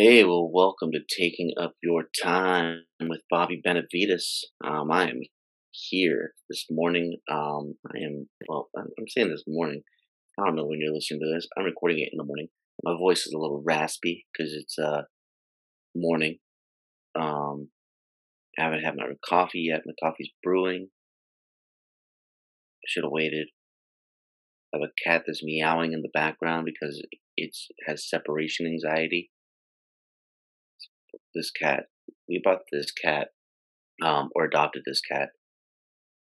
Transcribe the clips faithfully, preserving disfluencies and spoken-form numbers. Hey, well, welcome to Taking Up Your Time with Bobby Benavides. Um, I am here this morning. Um, I am, well, I'm, I'm saying this morning. I don't know when you're listening to this. I'm recording it in the morning. My voice is a little raspy because it's uh, morning. Um, I haven't had my coffee yet. My coffee's brewing. I should have waited. I have a cat that's meowing in the background because it's has separation anxiety. This cat, we bought this cat, um, or adopted this cat,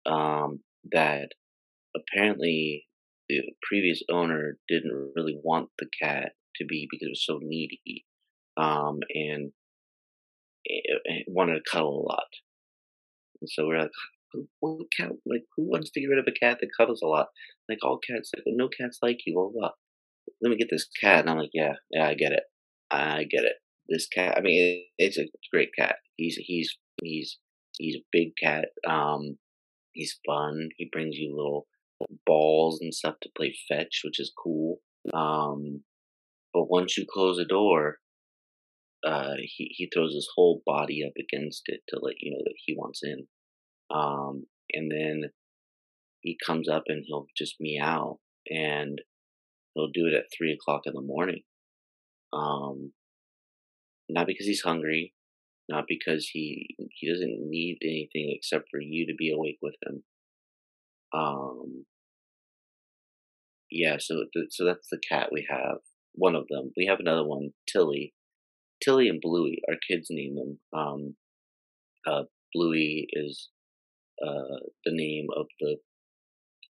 um, that apparently the previous owner didn't really want the cat to be because it was so needy, um, and it, it wanted to cuddle a lot. And so we're like, what cat? Like, who wants to get rid of a cat that cuddles a lot? Like all cats, like no cats like you. Well, look, let me get this cat, and I'm like, yeah, yeah, I get it, I get it. This cat, I mean, it's a great cat. He's he's he's he's a big cat. Um, he's fun. He brings you little balls and stuff to play fetch, which is cool. Um, but once you close the door, uh, he he throws his whole body up against it to let you know that he wants in. Um, and then he comes up and he'll just meow, and he'll do it at three o'clock in the morning. Um. Not because he's hungry, not because he he doesn't need anything except for you to be awake with him. Um. Yeah, so th- so that's the cat we have. One of them. We have another one, Tilly. Tilly and Bluey. Our kids name them. Um, uh, Bluey is uh the name of the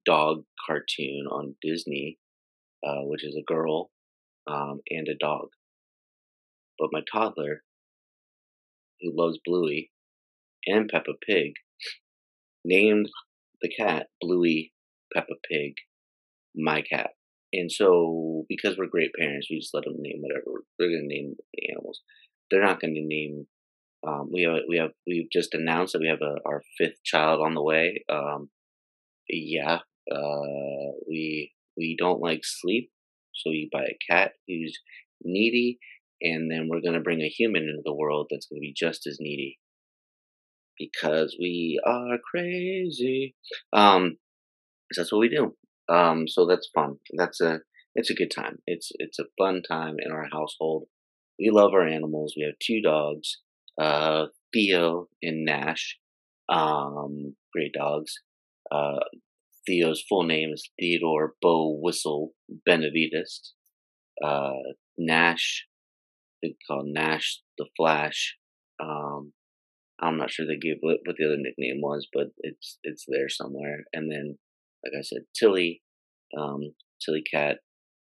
dog cartoon on Disney, uh, which is a girl, um, and a dog. But my toddler, who loves Bluey and Peppa Pig, named the cat Bluey, Peppa Pig, my cat. And so, because we're great parents, we just let them name whatever they're gonna name the animals. They're not gonna name. Um, we have we have we've just announced that we have a, our fifth child on the way. Um, yeah, uh, we we don't like sleep, so you buy a cat who's needy. And then we're going to bring a human into the world that's going to be just as needy. Because we are crazy. Um, so that's what we do. Um, so that's fun. That's a, it's a good time. It's, it's a fun time in our household. We love our animals. We have two dogs, uh, Theo and Nash. Um, great dogs. Uh, Theo's full name is Theodore Bo Whistle Benavides. Uh, Nash. They call Nash the Flash. Um, I'm not sure they gave what the other nickname was, but it's it's there somewhere. And then, like I said, Tilly, um, Tilly Cat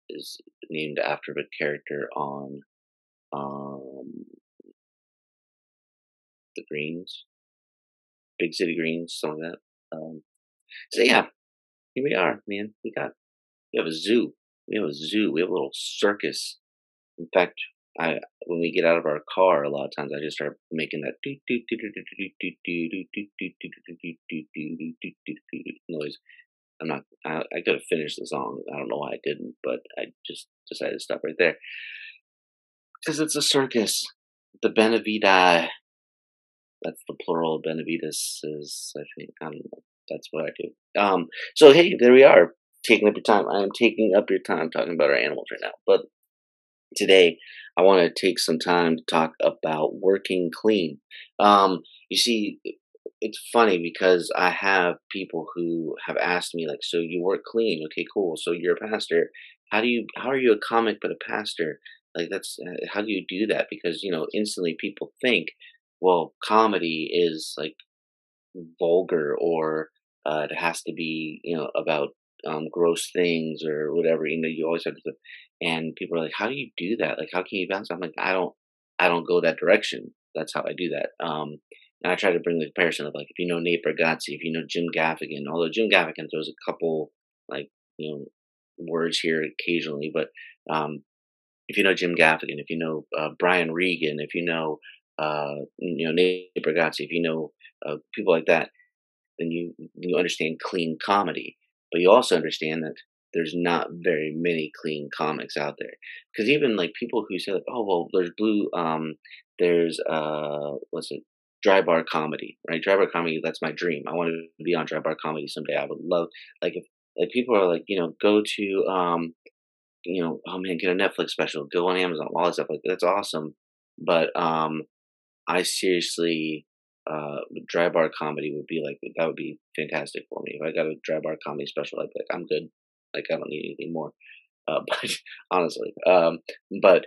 is named after a character on um, the Greens, Big City Greens, something like that. Um, so yeah, here we are, man. We got we have a zoo. We have a zoo. We have a little circus. In fact. I when we get out of our car, a lot of times I just start making that do do do do do do do do do do do do noise. I'm not. I, I could have finished the song. I don't know why I didn't, but I just decided to stop right there because it's a circus. The Benavida. That's the plural. Benavides is. I think I don't know. That's what I do. Um. So hey, there we are. Taking up your time. I am taking up your time talking about our animals right now, but. Today, I want to take some time to talk about working clean. Um, you see, it's funny because I have people who have asked me, like, so you work clean. Okay, cool. So you're a pastor. How do you, how are you a comic but a pastor? Like, that's, how do you do that? Because, you know, instantly people think, well, comedy is, like, vulgar or uh, it has to be, you know, about um, gross things or whatever. You know, you always have to... And people are like, how do you do that? Like, how can you balance? I'm like, I don't, I don't go that direction. That's how I do that. Um, and I try to bring the comparison of like, if you know Nate Bargatze, if you know Jim Gaffigan, although Jim Gaffigan throws a couple like, you know, words here occasionally, but, um, if you know Jim Gaffigan, if you know, uh, Brian Regan, if you know, uh, you know, Nate Bargatze, if you know, uh, people like that, then you, you understand clean comedy, but you also understand that there's not very many clean comics out there. Because even like people who say, like, oh, well, there's Blue, um, there's, uh, what's it, Dry Bar Comedy, right? Dry Bar Comedy, that's my dream. I want to be on Dry Bar Comedy someday. I would love, like, if like people are like, you know, go to, um, you know, oh man, get a Netflix special, go on Amazon, all that stuff. Like, that's awesome. But um, I seriously, uh, Dry Bar Comedy would be like, that would be fantastic for me. If I got a Dry Bar Comedy special, like, like I'm good. Like, I don't need anything more, uh, but honestly, um, but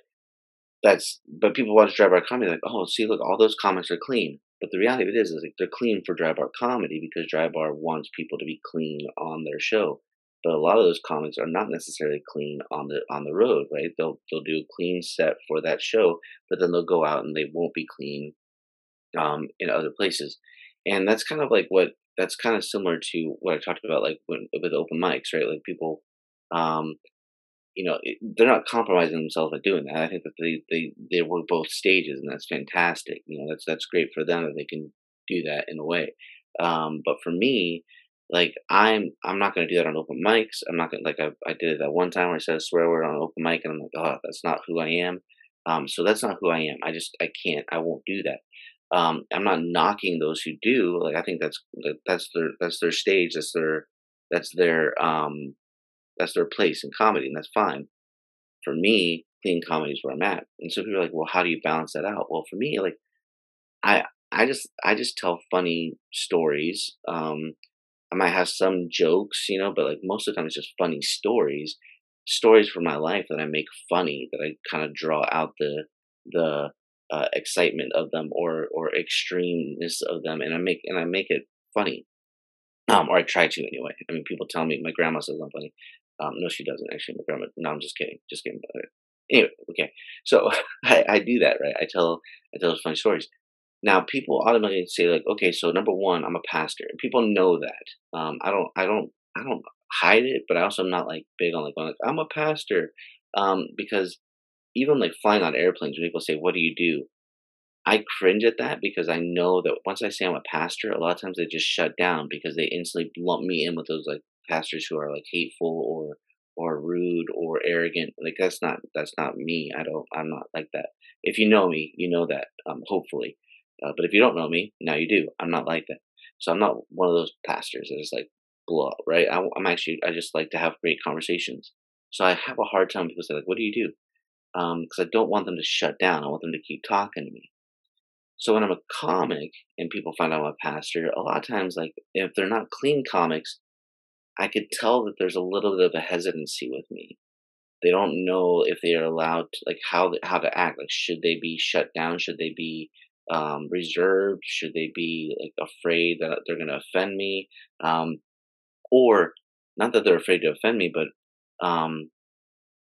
that's, but people watch Dry Bar Comedy like, oh, see, look, all those comics are clean. But the reality of it is, is like they're clean for Dry Bar Comedy because Dry Bar wants people to be clean on their show. But a lot of those comics are not necessarily clean on the on the road, right? They'll they'll do a clean set for that show, but then they'll go out and they won't be clean um, in other places. And that's kind of like what that's kind of similar to what I talked about, like when, with open mics, right? Like people, um, you know, they're not compromising themselves by doing that. I think that they, they, they work both stages, and that's fantastic. You know, that's, that's great for them that they can do that in a way. Um, but for me, like I'm, I'm not going to do that on open mics. I'm not going to, like I, I did it that one time where I said a swear word on an open mic and I'm like, oh, that's not who I am. Um, so that's not who I am. I just, I can't, I won't do that. Um, I'm not knocking those who do. Like, I think that's, that's their, that's their stage. That's their, that's their, um, that's their place in comedy, and that's fine. For me, clean comedy is where I'm at. And so people are like, well, how do you balance that out? Well, for me, like, I, I just, I just tell funny stories. Um, I might have some jokes, you know, but like most of the time it's just funny stories, stories from my life that I make funny, that I kind of draw out the, the, Uh, excitement of them or or extremeness of them, and I make and I make it funny, um, or I try to anyway. I mean, people tell me my grandma says I'm funny. Um, no, she doesn't actually. My grandma. No, I'm just kidding. Just kidding. Anyway, okay. So I, I do that, right? I tell I tell those funny stories. Now people automatically say like, okay, so number one, I'm a pastor, and people know that. Um, I don't I don't I don't hide it, but I also am not like big on like, like I'm a pastor, um, because. Even like flying on airplanes, when people say, what do you do? I cringe at that because I know that once I say I'm a pastor, a lot of times they just shut down because they instantly lump me in with those like pastors who are like hateful or, or rude or arrogant. Like that's not, that's not me. I don't, I'm not like that. If you know me, you know that, um, hopefully. Uh, but if you don't know me, now you do. I'm not like that. So I'm not one of those pastors that is like, blah, right? I, I'm actually, I just like to have great conversations. So I have a hard time. People say like, what do you do? Because um, I don't want them to shut down. I want them to keep talking to me. So when I'm a comic and people find out I'm a pastor, a lot of times, like, if they're not clean comics, I could tell that there's a little bit of a hesitancy with me. They don't know if they are allowed to, like, how, how to act. Like, should they be shut down? Should they be um, reserved? Should they be, like, afraid that they're going to offend me? Um, or, not that they're afraid to offend me, but... Um,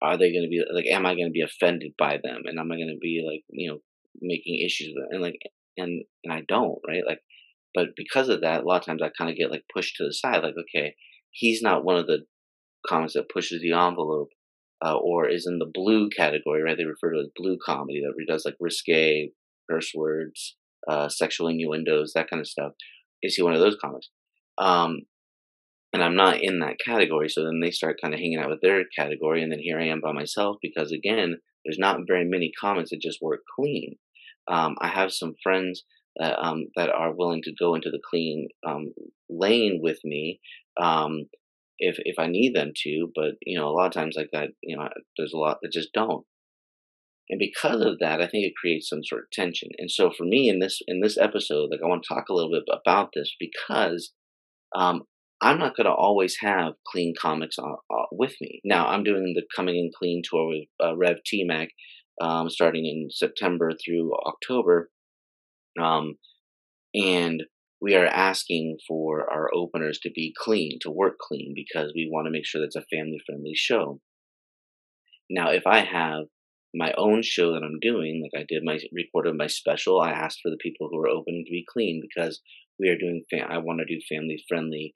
Are they going to be like, am I going to be offended by them? And am I going to be like, you know, making issues with them? And like, and, and I don't, right? Like, but because of that, a lot of times I kind of get like pushed to the side. Like, okay, he's not one of the comics that pushes the envelope, uh, or is in the blue category, right? They refer to it as blue comedy that does like risque, curse words, uh, sexual innuendos, that kind of stuff. Is he one of those comics? Um, And I'm not in that category. So then they start kind of hanging out with their category. And then here I am by myself because, again, there's not very many comics that just work clean. Um, I have some friends that, um, that are willing to go into the clean um, lane with me um, if if I need them to. But, you know, a lot of times like that, you know, there's a lot that just don't. And because of that, I think it creates some sort of tension. And so for me in this, in this episode, like I want to talk a little bit about this because um, – I'm not going to always have clean comics on, uh, with me. Now, I'm doing the Coming in Clean tour with uh, Rev T Mac um, starting in September through October. Um, and we are asking for our openers to be clean, to work clean, because we want to make sure that's a family-friendly show. Now, if I have my own show that I'm doing, like I did my recorded my special, I asked for the people who are open to be clean because we are doing, fam- I want to do family-friendly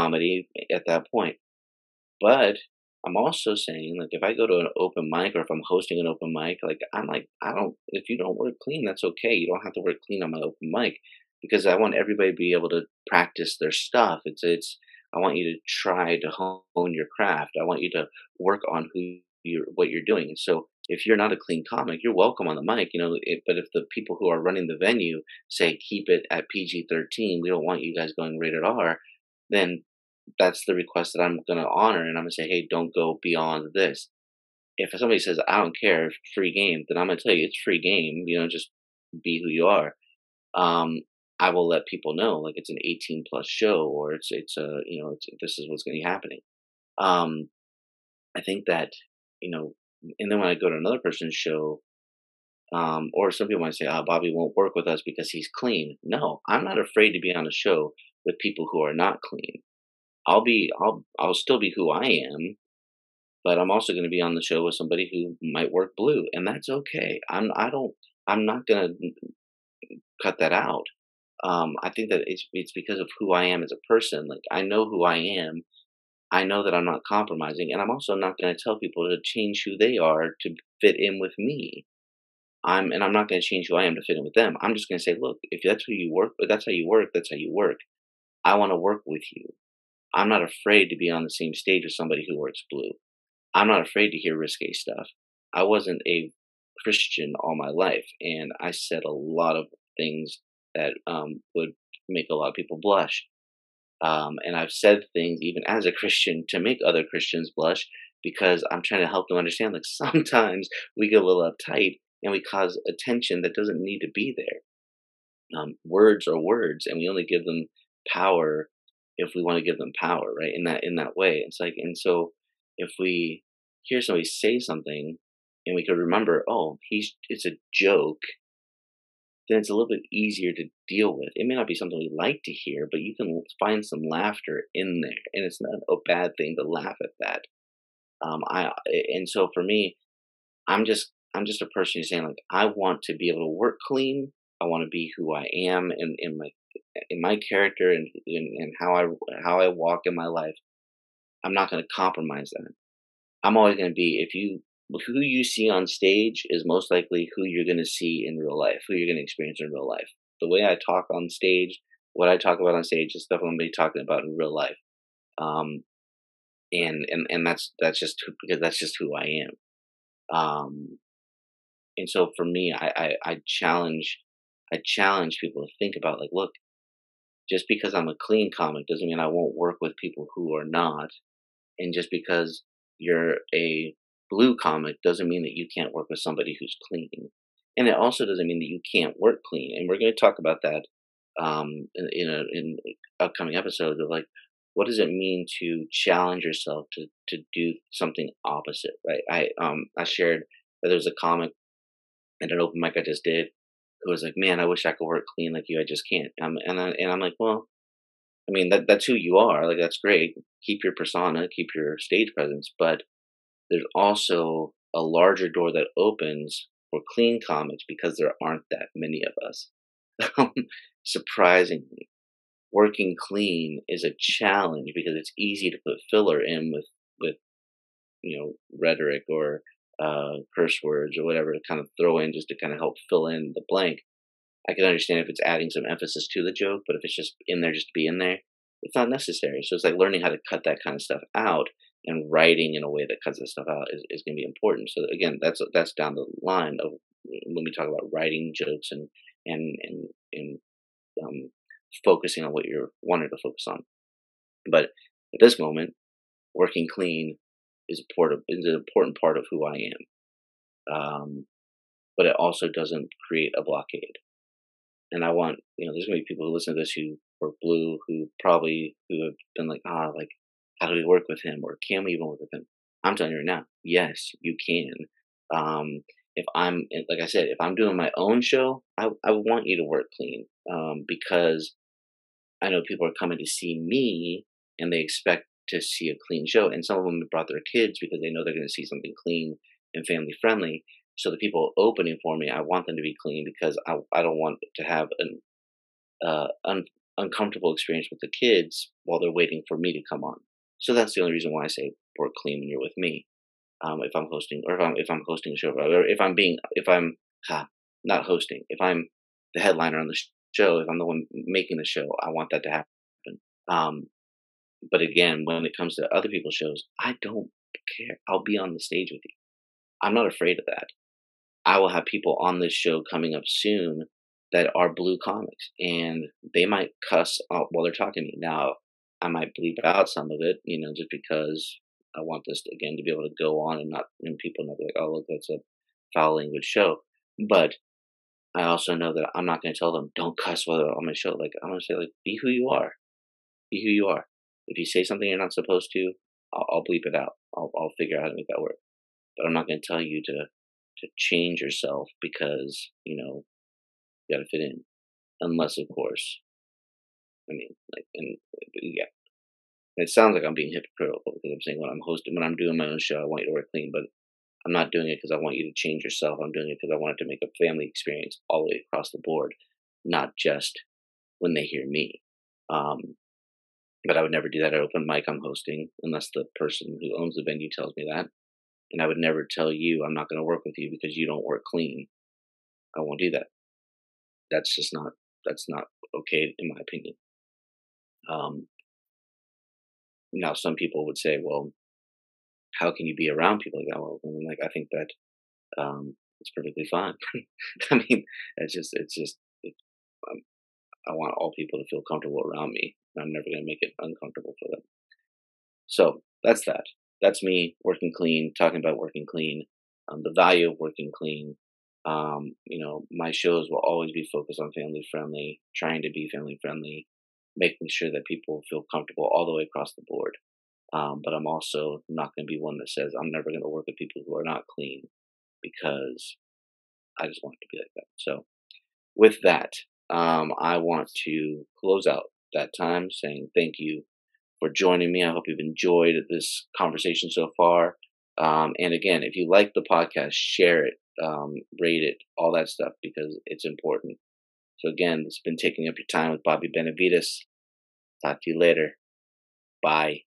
comedy at that point. But I'm also saying, like, if I go to an open mic or if I'm hosting an open mic, like, I'm like, I don't, if you don't work clean, that's okay. You don't have to work clean on my open mic because I want everybody to be able to practice their stuff. It's, it's, I want you to try to hone your craft. I want you to work on who you're, what you're doing. And so if you're not a clean comic, you're welcome on the mic, you know, it, but if the people who are running the venue say, keep it at P G thirteen, we don't want you guys going rated R, then that's the request that I'm going to honor. And I'm going to say, hey, don't go beyond this. If somebody says, I don't care, free game, then I'm going to tell you, it's free game, you know, just be who you are. Um, I will let people know, like, it's an eighteen plus show, or it's, it's a, you know, it's, this is what's going to be happening. Um, I think that, you know, and then when I go to another person's show, um, or some people might say, oh, Bobby won't work with us because he's clean. No, I'm not afraid to be on a show with people who are not clean. I'll be, I'll, I'll still be who I am, but I'm also going to be on the show with somebody who might work blue, and that's okay. I'm, I don't, I'm not going to cut that out. Um, I think that it's, it's because of who I am as a person. Like, I know who I am. I know that I'm not compromising, and I'm also not going to tell people to change who they are to fit in with me. I'm, and I'm not going to change who I am to fit in with them. I'm just going to say, look, if that's who you work, if that's how you work, that's how you work. I want to work with you. I'm not afraid to be on the same stage with somebody who works blue. I'm not afraid to hear risque stuff. I wasn't a Christian all my life, and I said a lot of things that um, would make a lot of people blush. Um, and I've said things, even as a Christian, to make other Christians blush, because I'm trying to help them understand, like, sometimes we get a little uptight and we cause attention that doesn't need to be there. Um, words are words, and we only give them power if we want to give them power, right? In that, in that way. It's like, and so if we hear somebody say something and we could remember, oh, he's, it's a joke, then it's a little bit easier to deal with. It may not be something we like to hear, but you can find some laughter in there, and it's not a bad thing to laugh at that. Um, I, and so for me, I'm just, I'm just a person who's saying, like, I want to be able to work clean. I want to be who I am in, in my, in my character and, and, and how I, how I walk in my life. I'm not going to compromise that. I'm always going to be, if you, who you see on stage is most likely who you're going to see in real life, who you're going to experience in real life. The way I talk on stage, what I talk about on stage is stuff I'm going to be talking about in real life. Um, and, and, and that's, that's just who, because that's just who I am. Um, and so for me, I, I, I challenge, I challenge people to think about, like, look, just because I'm a clean comic doesn't mean I won't work with people who are not. And just because you're a blue comic doesn't mean that you can't work with somebody who's clean. And it also doesn't mean that you can't work clean. And we're going to talk about that um, in, in, a, in upcoming episodes of, like, what does it mean to challenge yourself to, to do something opposite, right? I, um, I shared that there was a comic at an open mic I just did who was like, man, I wish I could work clean like you. I just can't. Um, and, I, and I'm like, well, I mean, that that's who you are. Like, that's great. Keep your persona, keep your stage presence. But there's also a larger door that opens for clean comics because there aren't that many of us. Surprisingly, working clean is a challenge because it's easy to put filler in with, with you know, rhetoric or uh, curse words or whatever to kind of throw in just to kind of help fill in the blank. I can understand if it's adding some emphasis to the joke, but if it's just in there just to be in there, it's not necessary. So it's like learning how to cut that kind of stuff out, and writing in a way that cuts that stuff out is, is going to be important. So again, that's that's down the line of when we talk about writing jokes and and and, and um, focusing on what you're wanting to focus on. But at this moment, working clean is a part of, is an important part of who I am. Um, but it also doesn't create a blockade. And I want, you know, there's going to be people who listen to this who are blue, who probably, who have been like, ah, like, how do we work with him? Or can we even work with him? I'm telling you right now, yes, you can. Um, if I'm, like I said, if I'm doing my own show, I, I want you to work clean, um, because I know people are coming to see me and they expect to see a clean show. And some of them brought their kids because they know they're going to see something clean and family friendly. So the people opening for me, I want them to be clean because I, I don't want to have an uh, un, uncomfortable experience with the kids while they're waiting for me to come on. So that's the only reason why I say work clean when you're with me. Um, if I'm hosting, or if I'm if I'm hosting a show, or if I'm being, if I'm ha, not hosting, if I'm the headliner on the show, if I'm the one making the show, I want that to happen. Um, But again, when it comes to other people's shows, I don't care. I'll be on the stage with you. I'm not afraid of that. I will have people on this show coming up soon that are blue comics, and they might cuss out while they're talking to me. Now, I might bleep out some of it, you know, just because I want this, again, to be able to go on and not, and people not be like, oh, look, that's a foul language show. But I also know that I'm not going to tell them, don't cuss while they're on my show. Like, I'm going to say, like, be who you are. Be who you are. If you say something you're not supposed to, I'll, I'll bleep it out. I'll, I'll figure out how to make that work. But I'm not going to tell you to to change yourself because, you know, you got to fit in. Unless, of course, I mean, like, and yeah, it sounds like I'm being hypocritical because I'm saying when I'm hosting, when I'm doing my own show, I want you to wear clean, but I'm not doing it because I want you to change yourself. I'm doing it because I want it to make a family experience all the way across the board, not just when they hear me. Um, but I would never do that at open mic I'm hosting unless the person who owns the venue tells me that. And I would never tell you I'm not going to work with you because you don't work clean. I won't do that. That's just not, that's not okay in my opinion. Um, now, some people would say, well, how can you be around people like that? Well, I mean, like, I think that um, it's perfectly fine. I mean, it's just, it's just, it, um, I want all people to feel comfortable around me. I'm never going to make it uncomfortable for them. So that's that. That's me working clean, talking about working clean, um, the value of working clean. Um, you know, my shows will always be focused on family friendly, trying to be family friendly, making sure that people feel comfortable all the way across the board. Um, but I'm also not going to be one that says I'm never going to work with people who are not clean because I just want it to be like that. So with that, um, I want to close out that time saying thank you for joining me. I hope you've enjoyed this conversation so far. Um, and again, if you like the podcast, share it, um, rate it, all that stuff, because it's important. So again, it's been Taking Up Your Time with Bobby Benavides. Talk to you later. Bye.